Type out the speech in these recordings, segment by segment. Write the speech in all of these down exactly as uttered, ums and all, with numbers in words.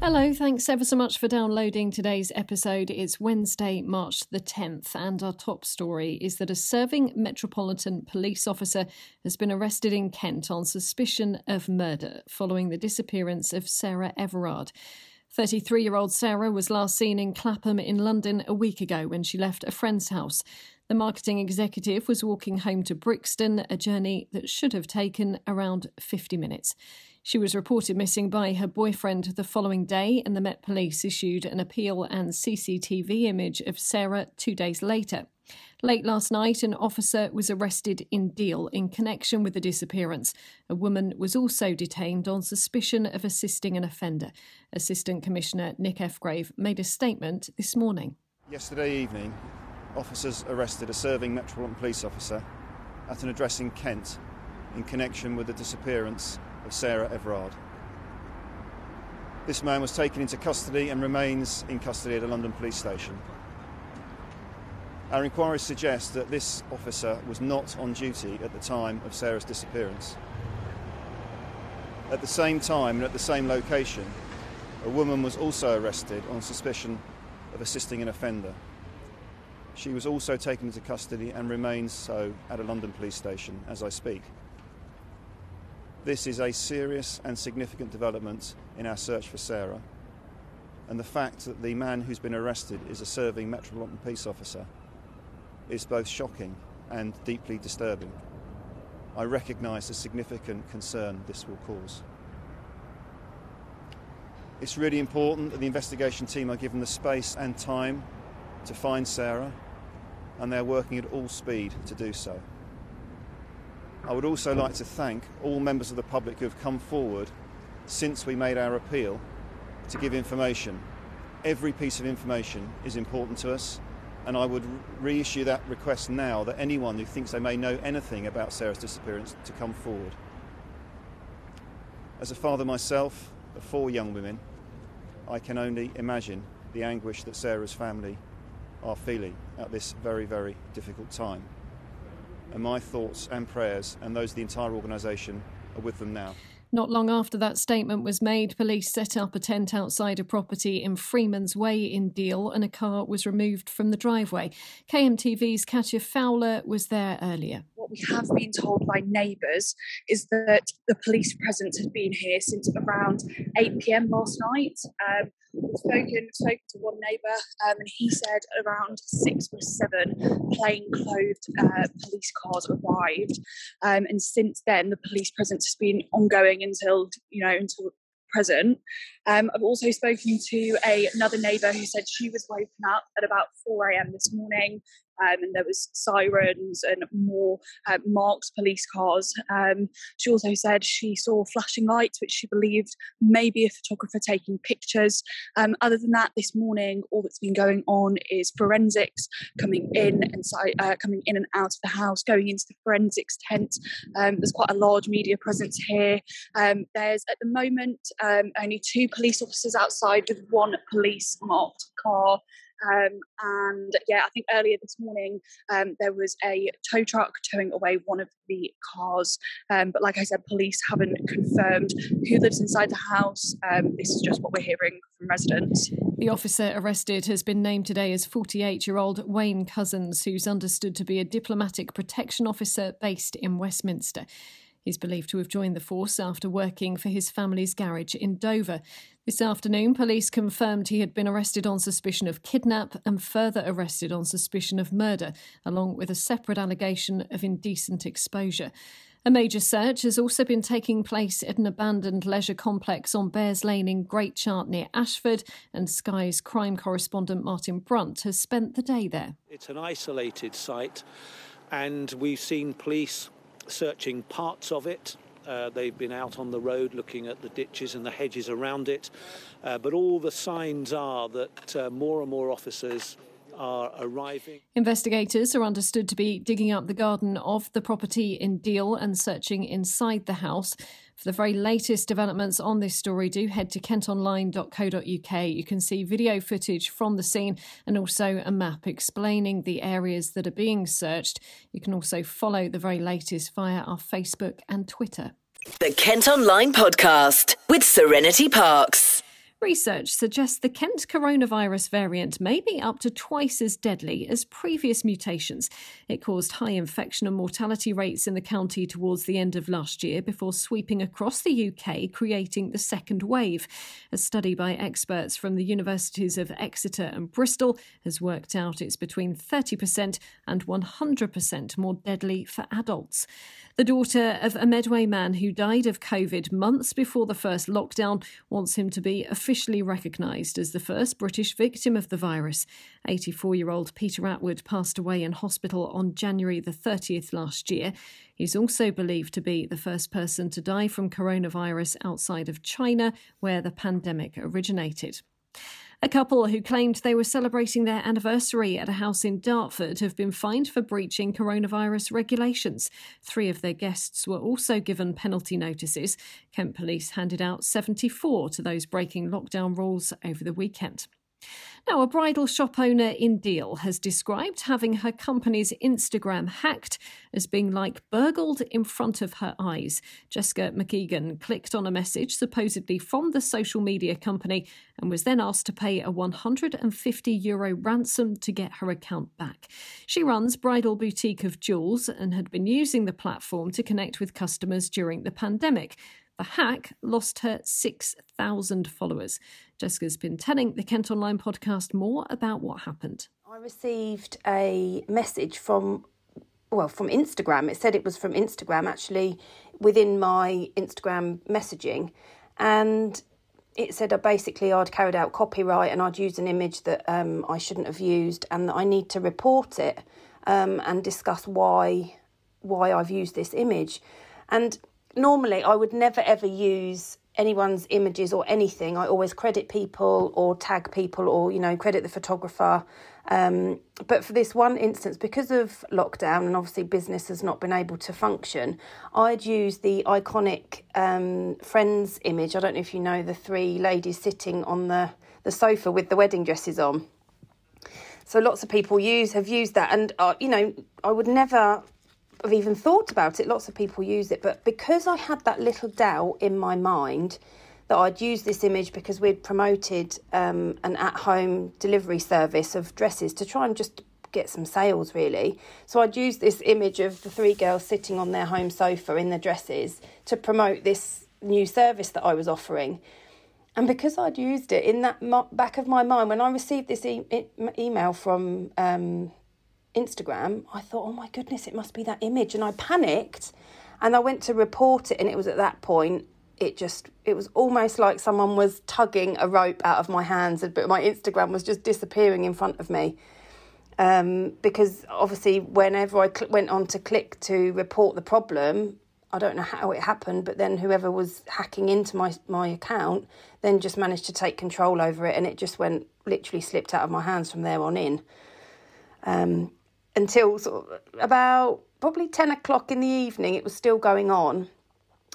Hello, thanks ever so much for downloading today's episode. It's Wednesday, March the tenth, and our top story is that a serving Metropolitan Police officer has been arrested in Kent on suspicion of murder following the disappearance of Sarah Everard. thirty-three-year-old Sarah was last seen in Clapham in London a week ago when she left a friend's house. The marketing executive was walking home to Brixton, a journey that should have taken around fifty minutes. She was reported missing by her boyfriend the following day, and the Met Police issued an appeal and C C T V image of Sarah two days later. Late last night, an officer was arrested in Deal in connection with the disappearance. A woman was also detained on suspicion of assisting an offender. Assistant Commissioner Nick Ephgrave made a statement this morning. Yesterday evening, officers arrested a serving Metropolitan Police officer at an address in Kent in connection with the disappearance of Sarah Everard. This man was taken into custody and remains in custody at a London police station. Our inquiries suggest that this officer was not on duty at the time of Sarah's disappearance. At the same time and at the same location, a woman was also arrested on suspicion of assisting an offender. She was also taken into custody and remains so at a London police station as I speak. This is a serious and significant development in our search for Sarah, and the fact that the man who's been arrested is a serving Metropolitan Police officer is both shocking and deeply disturbing. I recognise the significant concern this will cause. It's really important that the investigation team are given the space and time to find Sarah, and they're working at all speed to do so. I would also like to thank all members of the public who have come forward since we made our appeal to give information. Every piece of information is important to us, and I would reissue that request now that anyone who thinks they may know anything about Sarah's disappearance to come forward. As a father myself of four young women, I can only imagine the anguish that Sarah's family are feeling at this very, very difficult time. And my thoughts and prayers, and those of the entire organisation, are with them now. Not long after that statement was made, police set up a tent outside a property in Freeman's Way in Deal, and a car was removed from the driveway. K M T V's Katja Fowler was there earlier. What we have been told by neighbours is that the police presence had been here since around eight p.m. last night. Um, We've spoken, spoken to one neighbour, um, and he said around six or seven plain-clothed uh, police cars arrived, um, and since then the police presence has been ongoing until you know until present. Um, I've also spoken to a, another neighbour who said she was woken up at about four a.m. this morning, um, and there was sirens and more uh, marked police cars. Um, she also said she saw flashing lights, which she believed may be a photographer taking pictures. Um, other than that, this morning, all that's been going on is forensics coming in and uh, coming in and out of the house, going into the forensics tent. Um, there's quite a large media presence here. Um, there's, at the moment, um, only two police officers outside with one police marked car, um, and yeah I think earlier this morning um, there was a tow truck towing away one of the cars, um, but like I said, police haven't confirmed who lives inside the house. Um, this is just what we're hearing from residents. The officer arrested has been named today as forty-eight-year-old Wayne Cousins, who's understood to be a diplomatic protection officer based in Westminster. He's believed to have joined the force after working for his family's garage in Dover. This afternoon, police confirmed he had been arrested on suspicion of kidnap and further arrested on suspicion of murder, along with a separate allegation of indecent exposure. A major search has also been taking place at an abandoned leisure complex on Bears Lane in Great Chart near Ashford, and Sky's crime correspondent Martin Brunt has spent the day there. It's an isolated site, and we've seen police searching parts of it. Uh, they've been out on the road looking at the ditches and the hedges around it. Uh, but all the signs are that uh, more and more officers are arriving. Investigators are understood to be digging up the garden of the property in Deal and searching inside the house. For the very latest developments on this story, do head to kent online dot co dot u k. You can see video footage from the scene and also a map explaining the areas that are being searched. You can also follow the very latest via our Facebook and Twitter. The Kent Online Podcast with Serenity Parks. Research suggests the Kent coronavirus variant may be up to twice as deadly as previous mutations. It caused high infection and mortality rates in the county towards the end of last year before sweeping across the U K, creating the second wave. A study by experts from the universities of Exeter and Bristol has worked out it's between thirty percent and one hundred percent more deadly for adults. The daughter of a Medway man who died of COVID months before the first lockdown wants him to be officially recognised as the first British victim of the virus. eighty-four-year-old Peter Atwood passed away in hospital on January the thirtieth last year. He's also believed to be the first person to die from coronavirus outside of China, where the pandemic originated. A couple who claimed they were celebrating their anniversary at a house in Dartford have been fined for breaching coronavirus regulations. Three of their guests were also given penalty notices. Kent Police handed out seventy-four to those breaking lockdown rules over the weekend. Now, a bridal shop owner in Deal has described having her company's Instagram hacked as being like burgled in front of her eyes. Jessica McEgan clicked on a message supposedly from the social media company and was then asked to pay a one hundred fifty euro ransom to get her account back. She runs Bridal Boutique of Jewels and had been using the platform to connect with customers during the pandemic. The hack lost her six thousand followers. Jessica's been telling the Kent Online podcast more about what happened. I received a message from, well, from Instagram. It said it was from Instagram, actually, within my Instagram messaging. And it said I basically I'd carried out copyright and I'd used an image that um, I shouldn't have used and that I need to report it um, and discuss why why I've used this image. And normally, I would never, ever use anyone's images or anything. I always credit people or tag people or, you know, credit the photographer. Um, but for this one instance, because of lockdown and obviously business has not been able to function, I'd used the iconic um, Friends image. I don't know if you know, the three ladies sitting on the, the sofa with the wedding dresses on. So lots of people use have used that. And, uh, you know, I would never I've even thought about it. Lots of people use it. But because I had that little doubt in my mind that I'd use this image because we'd promoted um, an at-home delivery service of dresses to try and just get some sales, really. So I'd use this image of the three girls sitting on their home sofa in their dresses to promote this new service that I was offering. And because I'd used it, in that mo- back of my mind, when I received this e- e- email from Um, Instagram, I thought, oh my goodness, it must be that image. And I panicked and I went to report it, and it was at that point it just it was almost like someone was tugging a rope out of my hands, but my Instagram was just disappearing in front of me, um because obviously whenever I cl- went on to click to report the problem, I don't know how it happened, but then whoever was hacking into my my account then just managed to take control over it, and it just went literally slipped out of my hands from there on in, um until sort of about probably ten o'clock in the evening. It was still going on.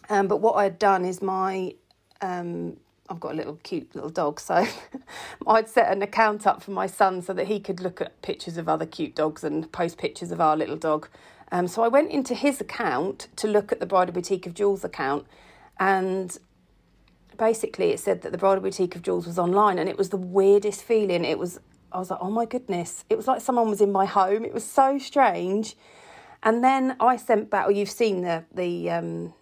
Um, but what I had done is my, um, I've got a little cute little dog, so I'd set an account up for my son so that he could look at pictures of other cute dogs and post pictures of our little dog. Um, so I went into his account to look at the Bridal Boutique of Jewels account, and basically it said that the Bridal Boutique of Jewels was online, and it was the weirdest feeling. It was I was like, oh my goodness. It was like someone was in my home. It was so strange. And then I sent back, or well, you've seen the the um,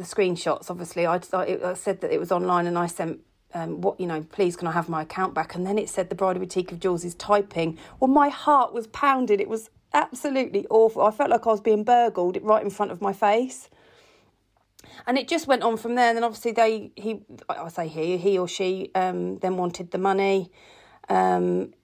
the screenshots, obviously. I, it, I said that it was online, and I sent, um, what you know, please can I have my account back? And then it said the Bridal Boutique of Jewels is typing. Well, my heart was pounding. It was absolutely awful. I felt like I was being burgled right in front of my face. And it just went on from there. And then obviously they, he, I say he, he or she um, then wanted the money. Um,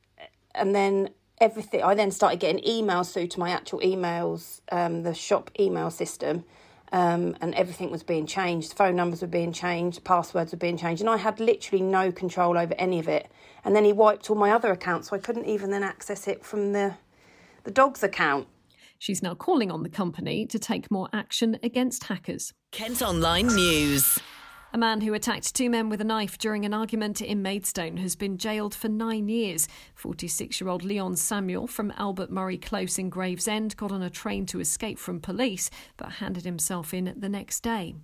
and then everything, I then started getting emails through to my actual emails, um, the shop email system, um, and everything was being changed. Phone numbers were being changed, passwords were being changed, and I had literally no control over any of it. And then he wiped all my other accounts, so I couldn't even then access it from the, the dog's account. She's now calling on the company to take more action against hackers. Kent Online News. A man who attacked two men with a knife during an argument in Maidstone has been jailed for nine years. forty-six-year-old Leon Samuel from Albert Murray Close in Gravesend got on a train to escape from police but handed himself in the next day.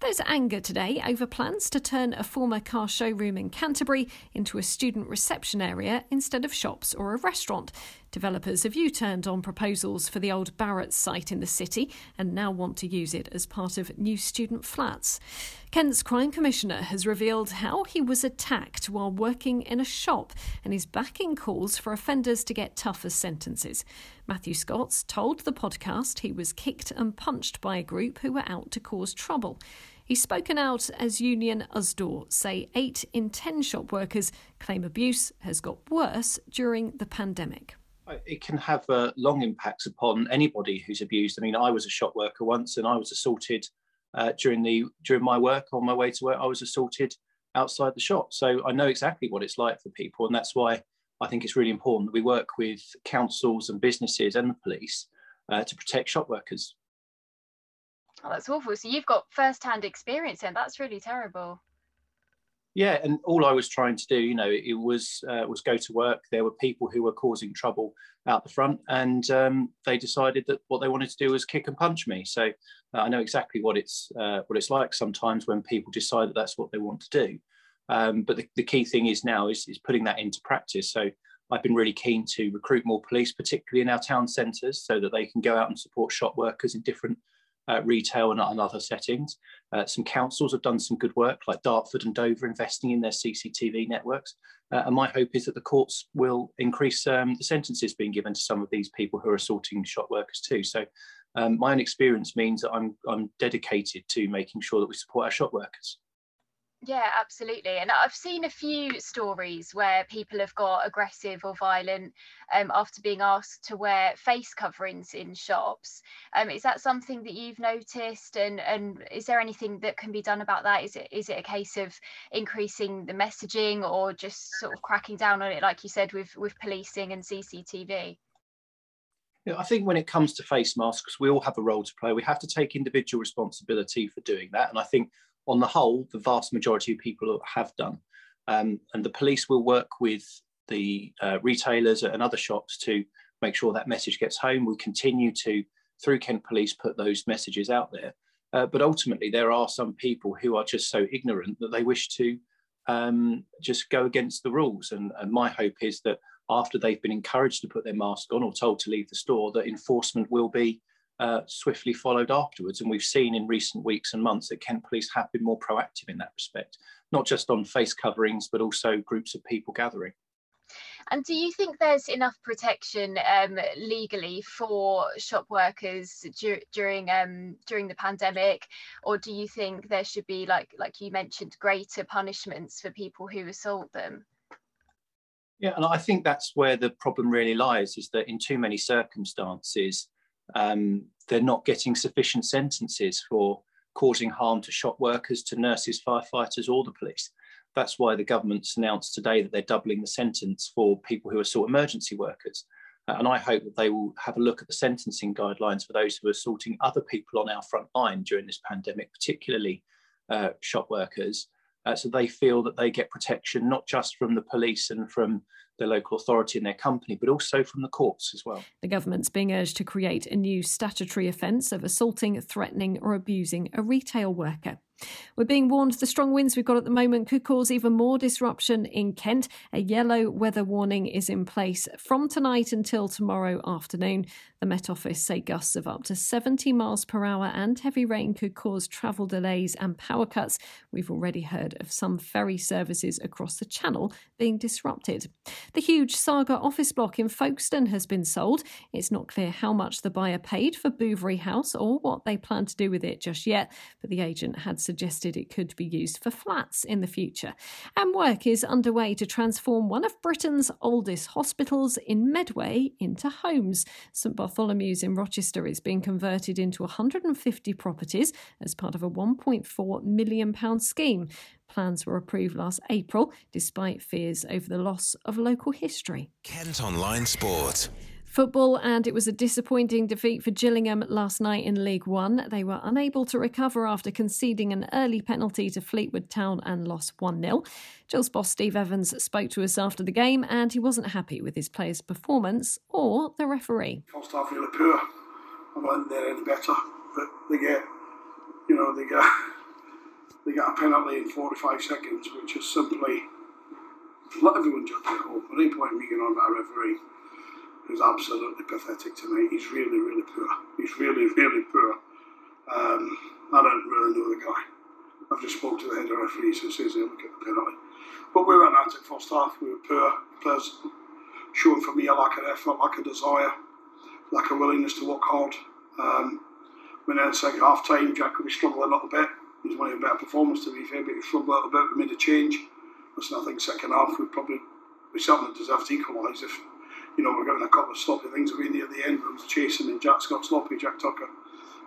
There's anger today over plans to turn a former car showroom in Canterbury into a student reception area instead of shops or a restaurant. Developers have U-turned on proposals for the old Barratt's site in the city and now want to use it as part of new student flats. Kent's Crime Commissioner has revealed how he was attacked while working in a shop and is backing calls for offenders to get tougher sentences. Matthew Scotts told the podcast he was kicked and punched by a group who were out to cause trouble. He's spoken out as Union Usdaw say eight in ten shop workers claim abuse has got worse during the pandemic. It can have uh, long impacts upon anybody who's abused. I mean, I was a shop worker once and I was assaulted uh, during the during my work, on my way to work. I was assaulted outside the shop. So I know exactly what it's like for people. And that's why I think it's really important that we work with councils and businesses and the police uh, to protect shop workers. Oh, that's awful. So you've got first-hand experience then. That's really terrible. Yeah, and all I was trying to do, you know, it was uh, was go to work. There were people who were causing trouble out the front, and um, they decided that what they wanted to do was kick and punch me. So uh, I know exactly what it's uh, what it's like sometimes when people decide that that's what they want to do. Um, but the, the key thing is now is, is putting that into practice. So I've been really keen to recruit more police, particularly in our town centres, so that they can go out and support shop workers in different Uh, retail and, and other settings. Uh, some councils have done some good work, like Dartford and Dover, investing in their C C T V networks. Uh, and my hope is that the courts will increase um, the sentences being given to some of these people who are assaulting shop workers too. So um, my own experience means that I'm, I'm dedicated to making sure that we support our shop workers. Yeah, absolutely. And I've seen a few stories where people have got aggressive or violent um, after being asked to wear face coverings in shops. Um, is that something that you've noticed? And, and is there anything that can be done about that? Is it is it a case of increasing the messaging or just sort of cracking down on it, like you said, with, with policing and C C T V? You know, I think when it comes to face masks, we all have a role to play. We have to take individual responsibility for doing that. And I think on the whole, the vast majority of people have done. Um, and the police will work with the uh, retailers and other shops to make sure that message gets home. We continue to, through Kent Police, put those messages out there. Uh, but ultimately, there are some people who are just so ignorant that they wish to um, just go against the rules. And, and my hope is that after they've been encouraged to put their mask on or told to leave the store, that enforcement will be Uh, swiftly followed afterwards. And we've seen in recent weeks and months that Kent Police have been more proactive in that respect, not just on face coverings, but also groups of people gathering. And do you think there's enough protection um, legally for shop workers du- during um, during the pandemic? Or do you think there should be, like, like you mentioned, greater punishments for people who assault them? Yeah, and I think that's where the problem really lies, is that in too many circumstances, Um, they're not getting sufficient sentences for causing harm to shop workers, to nurses, firefighters, or the police. That's why the government's announced today that they're doubling the sentence for people who assault emergency workers. Uh, and I hope that they will have a look at the sentencing guidelines for those who are assaulting other people on our front line during this pandemic, particularly uh, shop workers, uh, so they feel that they get protection, not just from the police and from their local authority and their company, but also from the courts as well. The government's being urged to create a new statutory offence of assaulting, threatening or abusing a retail worker. We're being warned the strong winds we've got at the moment could cause even more disruption in Kent. A yellow weather warning is in place from tonight until tomorrow afternoon. The Met Office say gusts of up to seventy miles per hour and heavy rain could cause travel delays and power cuts. We've already heard of some ferry services across the Channel being disrupted. The huge Saga office block in Folkestone has been sold. It's not clear how much the buyer paid for Bouverie House or what they plan to do with it just yet, but the agent had suggested it could be used for flats in the future. And work is underway to transform one of Britain's oldest hospitals in Medway into homes. St Bartholomew's in Rochester is being converted into one hundred fifty properties as part of a one point four million pounds scheme. Plans were approved last April, despite fears over the loss of local history. Kent Online Sport. Football, and it was a disappointing defeat for Gillingham last night in League One. They were unable to recover after conceding an early penalty to Fleetwood Town and lost one nil. Gills boss Steve Evans spoke to us after the game and he wasn't happy with his players' performance or the referee. First half really poor. I don't think they're any better. But they get, you know, they get, they get a penalty in forty-five seconds, which is simply... Let everyone judge it all. There ain't point me getting on about a referee who's absolutely pathetic tonight. He's really, really poor. He's really, really poor. Um, I don't really know the guy. I've just spoke to the head of referees who says he'll look at the penalty. But we went at it first half. We were poor. Players showing for me a lack of effort, lack of desire, lack of willingness to work hard. Um, when then second half time, Jack could be struggling a little bit. He's wanting a better performance to be fair, but he struggled a little bit. We made a change. Listen, I think second half we probably we certainly deserve to equalise if you know we're getting a couple of sloppy things away near the end. We was chasing and Jack's got sloppy, Jack Tucker.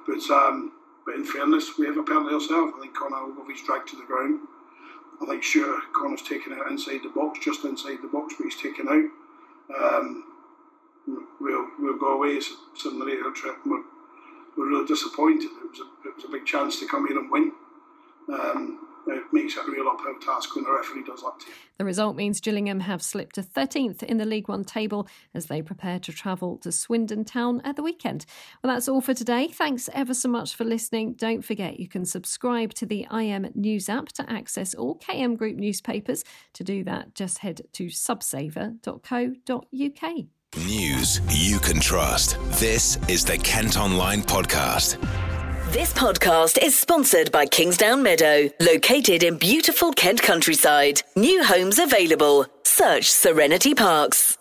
But um, but in fairness, we have a penalty ourselves. I think Conor will be dragged to the ground. I think sure Conor's taken out inside the box, just inside the box, but he's taken out. Um, we'll we'll go away. It's a seven or eight hour trip. We're we're really disappointed. It was a it was a big chance to come here and win. Um, It makes it a real uphill task when the referee does that to you. The result means Gillingham have slipped to thirteenth in the League One table as they prepare to travel to Swindon Town at the weekend. Well, that's all for today. Thanks ever so much for listening. Don't forget you can subscribe to the I M News app to access all K M Group newspapers. To do that, just head to subsaver dot co dot uk. News you can trust. This is the Kent Online Podcast. This podcast is sponsored by Kingsdown Meadow, located in beautiful Kent countryside. New homes available. Search Serenity Parks.